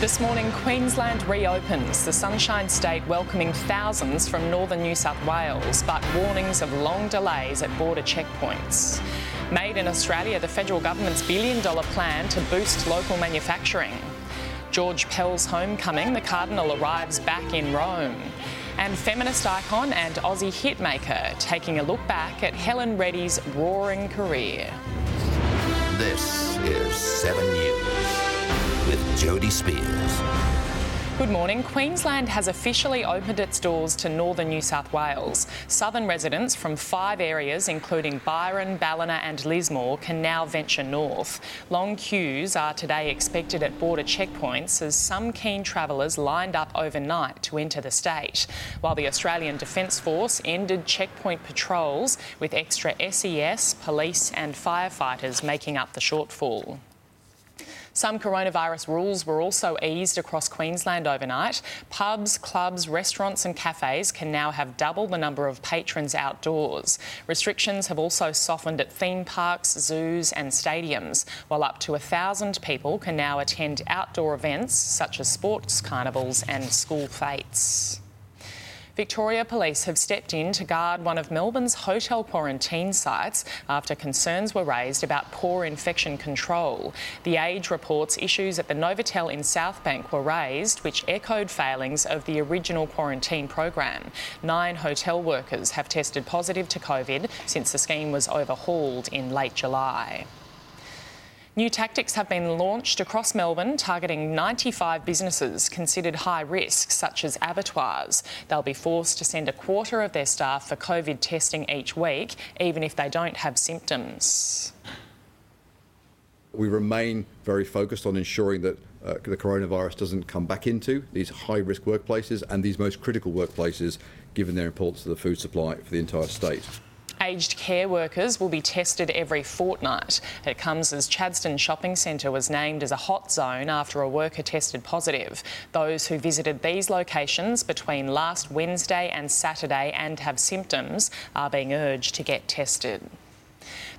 This morning, Queensland reopens, the Sunshine State welcoming thousands from northern New South Wales, but warnings of long delays at border checkpoints. Made in Australia, the federal government's billion-dollar plan to boost local manufacturing. George Pell's homecoming, the Cardinal arrives back in Rome. And feminist icon and Aussie hitmaker taking a look back at Helen Reddy's roaring career. This is 7 News. With Jodie Spears. Good morning. Queensland has officially opened its doors to northern New South Wales. Southern residents from 5 areas, including Byron, Ballina and Lismore, can now venture north. Long queues are today expected at border checkpoints as some keen travellers lined up overnight to enter the state, while the Australian Defence Force ended checkpoint patrols with extra SES, police and firefighters making up the shortfall. Some coronavirus rules were also eased across Queensland overnight. Pubs, clubs, restaurants and cafes can now have double the number of patrons outdoors. Restrictions have also softened at theme parks, zoos and stadiums, while up to 1,000 people can now attend outdoor events such as sports carnivals and school fetes. Victoria Police have stepped in to guard one of Melbourne's hotel quarantine sites after concerns were raised about poor infection control. The Age reports issues at the Novotel in Southbank were raised, which echoed failings of the original quarantine program. 9 hotel workers have tested positive to COVID since the scheme was overhauled in late July. New tactics have been launched across Melbourne, targeting 95 businesses considered high risk, such as abattoirs. They'll be forced to send a quarter of their staff for COVID testing each week, even if they don't have symptoms. We remain very focused on ensuring that the coronavirus doesn't come back into these high-risk workplaces and these most critical workplaces, given their importance to the food supply for the entire state. Aged care workers will be tested every fortnight. It comes as Chadstone Shopping Centre was named as a hot zone after a worker tested positive. Those who visited these locations between last Wednesday and Saturday and have symptoms are being urged to get tested.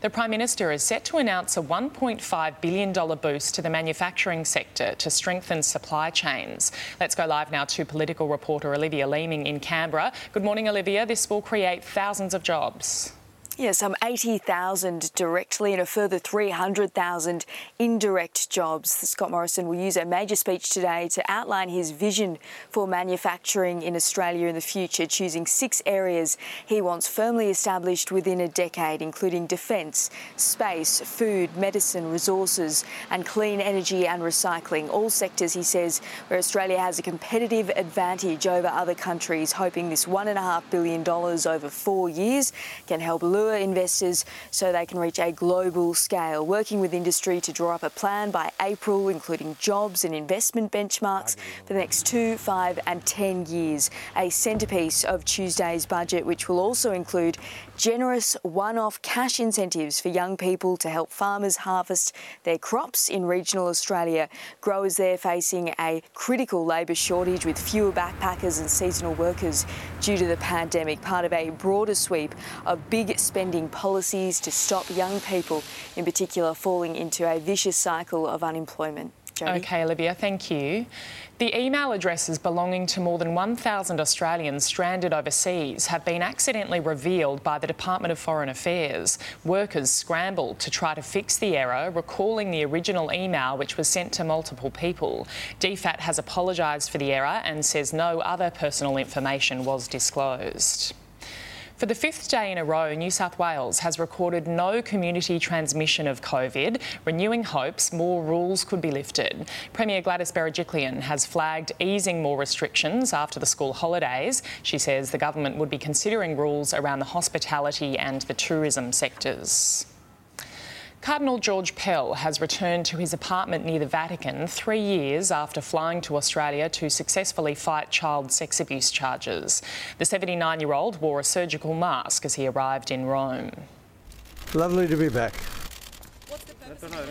The Prime Minister is set to announce a $1.5 billion boost to the manufacturing sector to strengthen supply chains. Let's go live now to political reporter Olivia Leeming in Canberra. Good morning, Olivia. This will create thousands of jobs. Yeah, some 80,000 directly and a further 300,000 indirect jobs. Scott Morrison will use a major speech today to outline his vision for manufacturing in Australia in the future, choosing 6 areas he wants firmly established within a decade, including defence, space, food, medicine, resources and clean energy and recycling. All sectors, he says, where Australia has a competitive advantage over other countries, hoping this $1.5 billion over 4 years can help lure investors so they can reach a global scale, working with industry to draw up a plan by April, including jobs and investment benchmarks for the next 2, 5 and 10 years, a centrepiece of Tuesday's budget, which will also include generous one-off cash incentives for young people to help farmers harvest their crops in regional Australia. Growers there facing a critical labour shortage with fewer backpackers and seasonal workers due to the pandemic, part of a broader sweep of big spending policies to stop young people, in particular, falling into a vicious cycle of unemployment. Jodie. OK, Olivia, thank you. The email addresses belonging to more than 1,000 Australians stranded overseas have been accidentally revealed by the Department of Foreign Affairs. Workers scrambled to try to fix the error, recalling the original email which was sent to multiple people. DFAT has apologised for the error and says no other personal information was disclosed. For the fifth day in a row, New South Wales has recorded no community transmission of COVID, renewing hopes more rules could be lifted. Premier Gladys Berejiklian has flagged easing more restrictions after the school holidays. She says the government would be considering rules around the hospitality and the tourism sectors. Cardinal George Pell has returned to his apartment near the Vatican 3 years after flying to Australia to successfully fight child sex abuse charges. The 79-year-old wore a surgical mask as he arrived in Rome. Lovely to be back.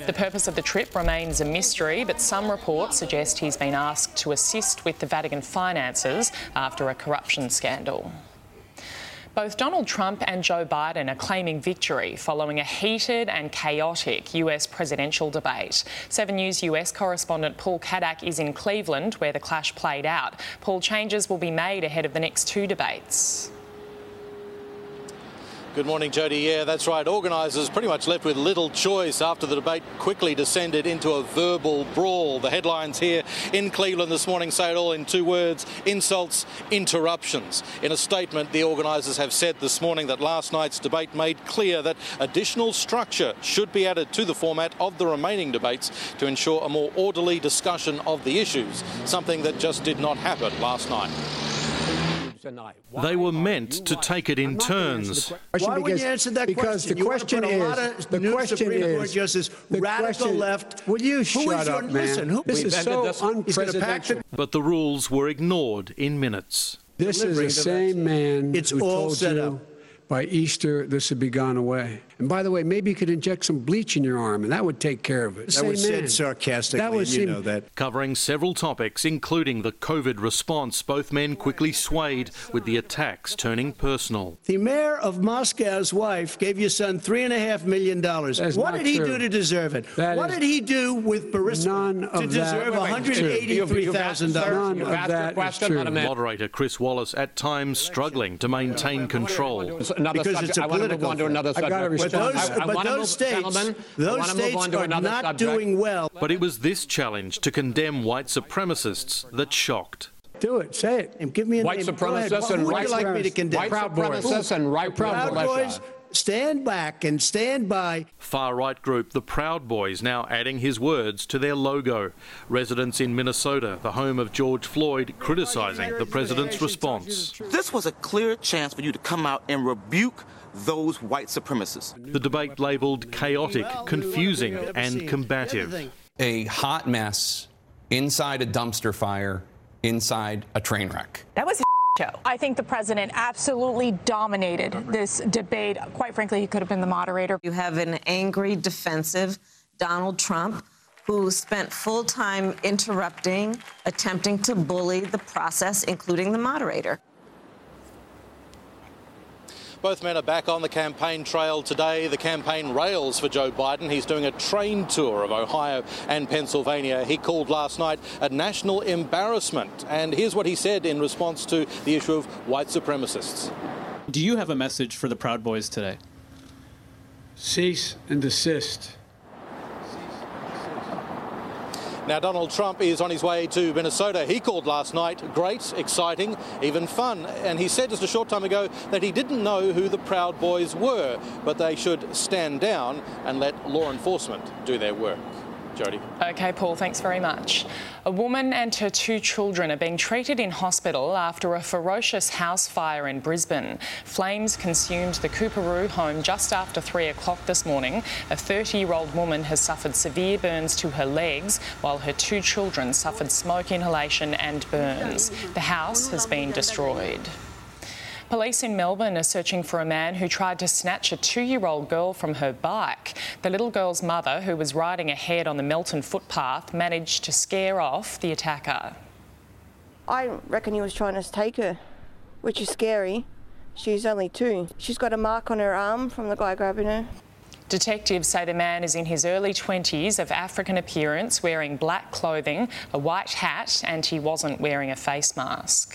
The purpose of the trip remains a mystery, but some reports suggest he's been asked to assist with the Vatican finances after a corruption scandal. Both Donald Trump and Joe Biden are claiming victory following a heated and chaotic US presidential debate. 7 News US correspondent Paul Caddack is in Cleveland where the clash played out. Paul, changes will be made ahead of the next two debates. Good morning, Jodie. Yeah, that's right. Organisers pretty much left with little choice after the debate quickly descended into a verbal brawl. The headlines here in Cleveland this morning say it all in two words: insults, interruptions. In a statement, the organisers have said this morning that last night's debate made clear that additional structure should be added to the format of the remaining debates to ensure a more orderly discussion of the issues, something that just did not happen last night. They were meant to take it in turns. Why would you answer that question? The question is, but the rules were ignored in minutes. This is the same man who told you by Easter this would be gone away. And by the way, maybe you could inject some bleach in your arm and that would take care of it. That was said sarcastically, you know that. Covering several topics, including the COVID response, both men quickly swayed with the attacks turning personal. The mayor of Moscow's wife gave your son $3.5 million. What did he do to deserve it? What did he do with Burisma to deserve $183,000? None of that is true. Moderator Chris Wallace at times struggling to maintain control. Because it's a political thing. But those states are not doing well. But it was this challenge to condemn white supremacists that shocked. Do it. Say it. And give me a white name. Supremacists and right like me to condemn? Proud Boys. And right Proud Boys. Stand back and stand by. Far-right group the Proud Boys now adding his words to their logo. Residents in Minnesota, the home of George Floyd, criticising the president's response. This was a clear chance for you to come out and rebuke those white supremacists. The debate labelled chaotic, confusing and combative. A hot mess inside a dumpster fire, inside a train wreck. That was show. I think the president absolutely dominated this debate. Quite frankly, he could have been the moderator. You have an angry, defensive Donald Trump who spent full time interrupting, attempting to bully the process, including the moderator. Both men are back on the campaign trail today. The campaign rails for Joe Biden. He's doing a train tour of Ohio and Pennsylvania. He called last night a national embarrassment. And here's what he said in response to the issue of white supremacists. Do you have a message for the Proud Boys today? Cease and desist. Now, Donald Trump is on his way to Minnesota. He called last night great, exciting, even fun. And he said just a short time ago that he didn't know who the Proud Boys were, but they should stand down and let law enforcement do their work. Jodie. OK, Paul, thanks very much. A woman and her two children are being treated in hospital after a ferocious house fire in Brisbane. Flames consumed the Cooperoo home just after 3 o'clock this morning. A 30-year-old woman has suffered severe burns to her legs, while her two children suffered smoke inhalation and burns. The house has been destroyed. Police in Melbourne are searching for a man who tried to snatch a 2-year-old girl from her bike. The little girl's mother, who was riding ahead on the Melton footpath, managed to scare off the attacker. I reckon he was trying to take her, which is scary. She's only 2. She's got a mark on her arm from the guy grabbing her. Detectives say the man is in his early 20s, of African appearance, wearing black clothing, a white hat, and he wasn't wearing a face mask.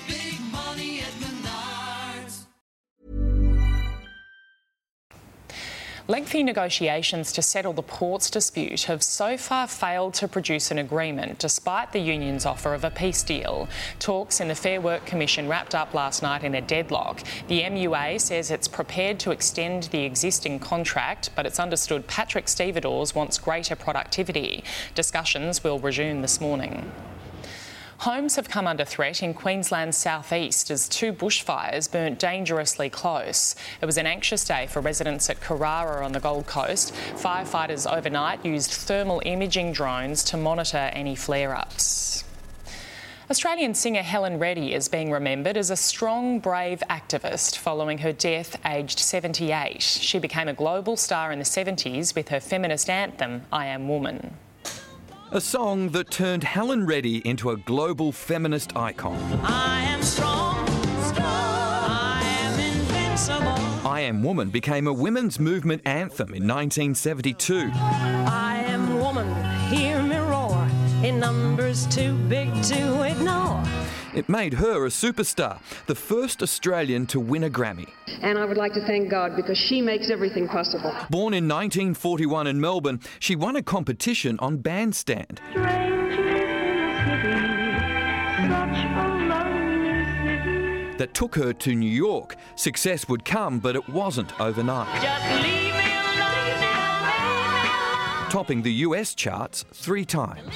big money at Menards. Lengthy negotiations to settle the port's dispute have so far failed to produce an agreement, despite the union's offer of a peace deal. Talks in the Fair Work Commission wrapped up last night in a deadlock. The MUA says it's prepared to extend the existing contract, but it's understood Patrick Stevedores wants greater productivity. Discussions will resume this morning. Homes have come under threat in Queensland's southeast as two bushfires burnt dangerously close. It was an anxious day for residents at Carrara on the Gold Coast. Firefighters overnight used thermal imaging drones to monitor any flare-ups. Australian singer Helen Reddy is being remembered as a strong, brave activist following her death aged 78. She became a global star in the 70s with her feminist anthem, I Am Woman. A song that turned Helen Reddy into a global feminist icon. I am strong, strong. I am invincible. I Am Woman became a women's movement anthem in 1972. I am woman, hear me roar, in numbers too big to ignore. It made her a superstar, the first Australian to win a Grammy. And I would like to thank God, because she makes everything possible. Born in 1941 in Melbourne, she won a competition on Bandstand. That took her to New York. Success would come, but it wasn't overnight. Just leave me alone now, baby. Topping the US charts 3 times.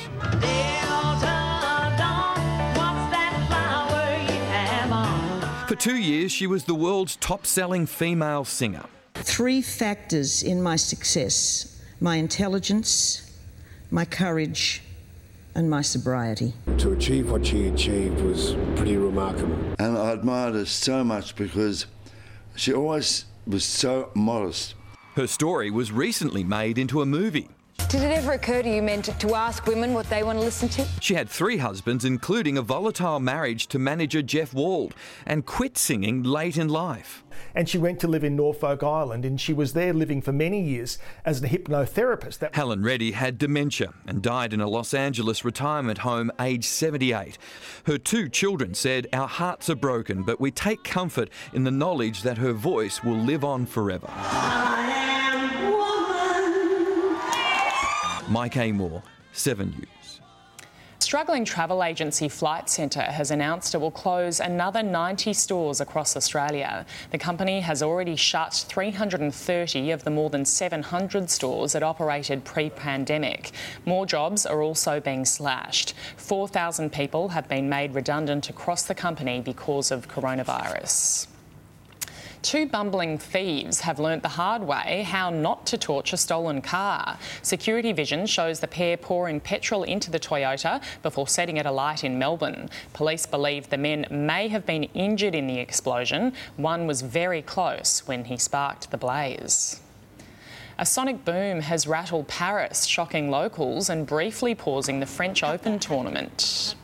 For 2 years, she was the world's top-selling female singer. 3 factors in my success: my intelligence, my courage, and my sobriety. To achieve what she achieved was pretty remarkable. And I admired her so much because she always was so modest. Her story was recently made into a movie. Did it ever occur to you men to ask women what they want to listen to? She had 3 husbands, including a volatile marriage to manager Jeff Wald, and quit singing late in life. And she went to live in Norfolk Island, and she was there living for many years as a hypnotherapist. Helen Reddy had dementia and died in a Los Angeles retirement home aged 78. Her 2 children said, "Our hearts are broken, but we take comfort in the knowledge that her voice will live on forever." Mike A. Moore, 7 News. Struggling travel agency Flight Centre has announced it will close another 90 stores across Australia. The company has already shut 330 of the more than 700 stores it operated pre-pandemic. More jobs are also being slashed. 4,000 people have been made redundant across the company because of coronavirus. 2 bumbling thieves have learnt the hard way how not to torch a stolen car. Security vision shows the pair pouring petrol into the Toyota before setting it alight in Melbourne. Police believe the men may have been injured in the explosion. One was very close when he sparked the blaze. A sonic boom has rattled Paris, shocking locals and briefly pausing the French Open tournament.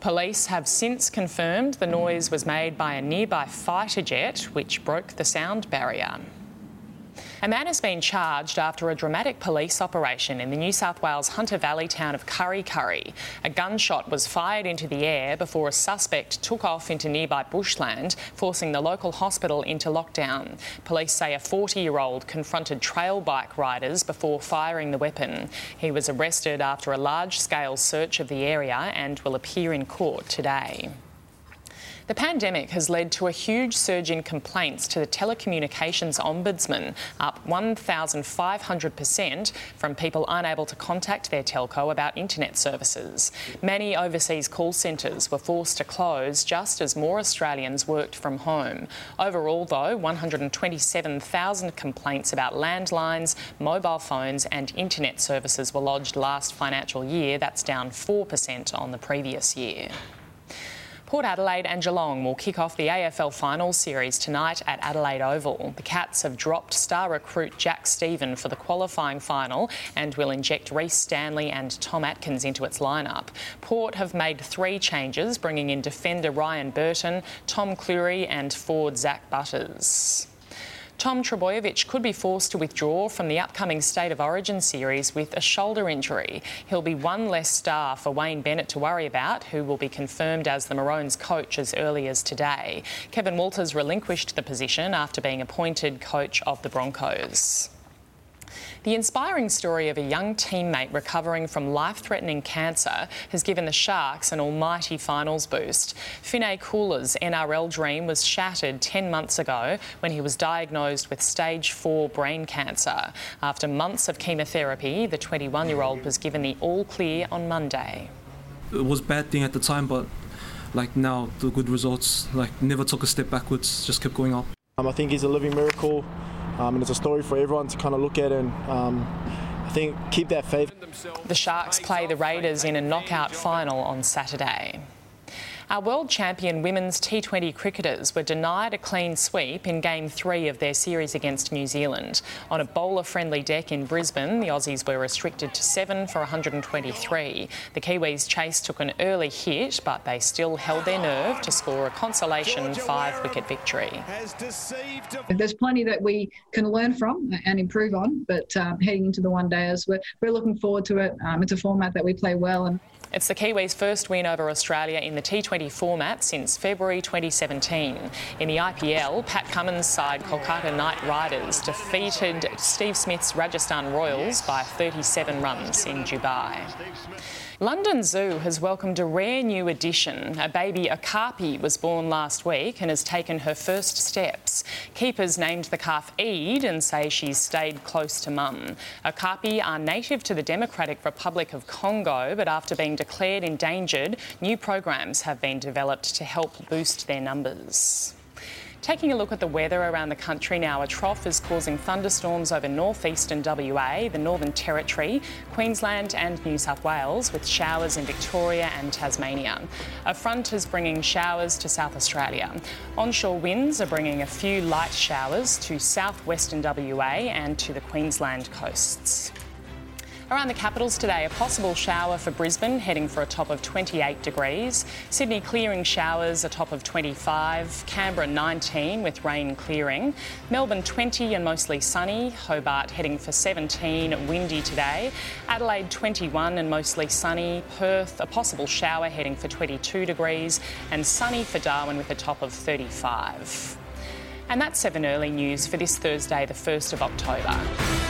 Police have since confirmed the noise was made by a nearby fighter jet, which broke the sound barrier. A man has been charged after a dramatic police operation in the New South Wales Hunter Valley town of Curry Curry. A gunshot was fired into the air before a suspect took off into nearby bushland, forcing the local hospital into lockdown. Police say a 40-year-old confronted trail bike riders before firing the weapon. He was arrested after a large-scale search of the area and will appear in court today. The pandemic has led to a huge surge in complaints to the Telecommunications Ombudsman, up 1,500% from people unable to contact their telco about internet services. Many overseas call centres were forced to close just as more Australians worked from home. Overall, though, 127,000 complaints about landlines, mobile phones and internet services were lodged last financial year. That's down 4% on the previous year. Port Adelaide and Geelong will kick off the AFL Finals Series tonight at Adelaide Oval. The Cats have dropped star recruit Jack Stephen for the qualifying final and will inject Reece Stanley and Tom Atkins into its lineup. Port have made three changes, bringing in defender Ryan Burton, Tom Cleary and forward Zach Butters. Tom Trebojevic could be forced to withdraw from the upcoming State of Origin series with a shoulder injury. He'll be one less star for Wayne Bennett to worry about, who will be confirmed as the Maroons' coach as early as today. Kevin Walters relinquished the position after being appointed coach of the Broncos. The inspiring story of a young teammate recovering from life-threatening cancer has given the Sharks an almighty finals boost. Finnae Coola's NRL dream was shattered 10 months ago when he was diagnosed with stage 4 brain cancer. After months of chemotherapy, the 21-year-old was given the all-clear on Monday. It was a bad thing at the time, but now the good results, never took a step backwards, just kept going up. I think he's a living miracle. And it's a story for everyone to kind of look at and I think keep that faith. The Sharks play the Raiders in a knockout final on Saturday. Our world champion women's T20 cricketers were denied a clean sweep in Game 3 of their series against New Zealand. On a bowler-friendly deck in Brisbane, the Aussies were restricted to 7 for 123. The Kiwis' chase took an early hit, but they still held their nerve to score a consolation 5-wicket victory. There's plenty that we can learn from and improve on, but heading into the one-dayers, we're looking forward to it. It's a format that we play well. And it's the Kiwis' first win over Australia in the T20 format since February 2017. In the IPL, Pat Cummins' side Kolkata Knight Riders defeated Steve Smith's Rajasthan Royals by 37 runs in Dubai. London Zoo has welcomed a rare new addition. A baby okapi was born last week and has taken her first steps. Keepers named the calf Eid and say she's stayed close to mum. Okapi are native to the Democratic Republic of Congo, but after being declared endangered, new programs have been developed to help boost their numbers. Taking a look at the weather around the country now, a trough is causing thunderstorms over northeastern WA, the Northern Territory, Queensland and New South Wales, with showers in Victoria and Tasmania. A front is bringing showers to South Australia. Onshore winds are bringing a few light showers to southwestern WA and to the Queensland coasts. Around the capitals today, a possible shower for Brisbane, heading for a top of 28 degrees. Sydney clearing showers, a top of 25. Canberra 19 with rain clearing. Melbourne 20 and mostly sunny. Hobart heading for 17, windy today. Adelaide 21 and mostly sunny. Perth, a possible shower heading for 22 degrees. And sunny for Darwin with a top of 35. And that's 7 Early News for this Thursday, the 1st of October.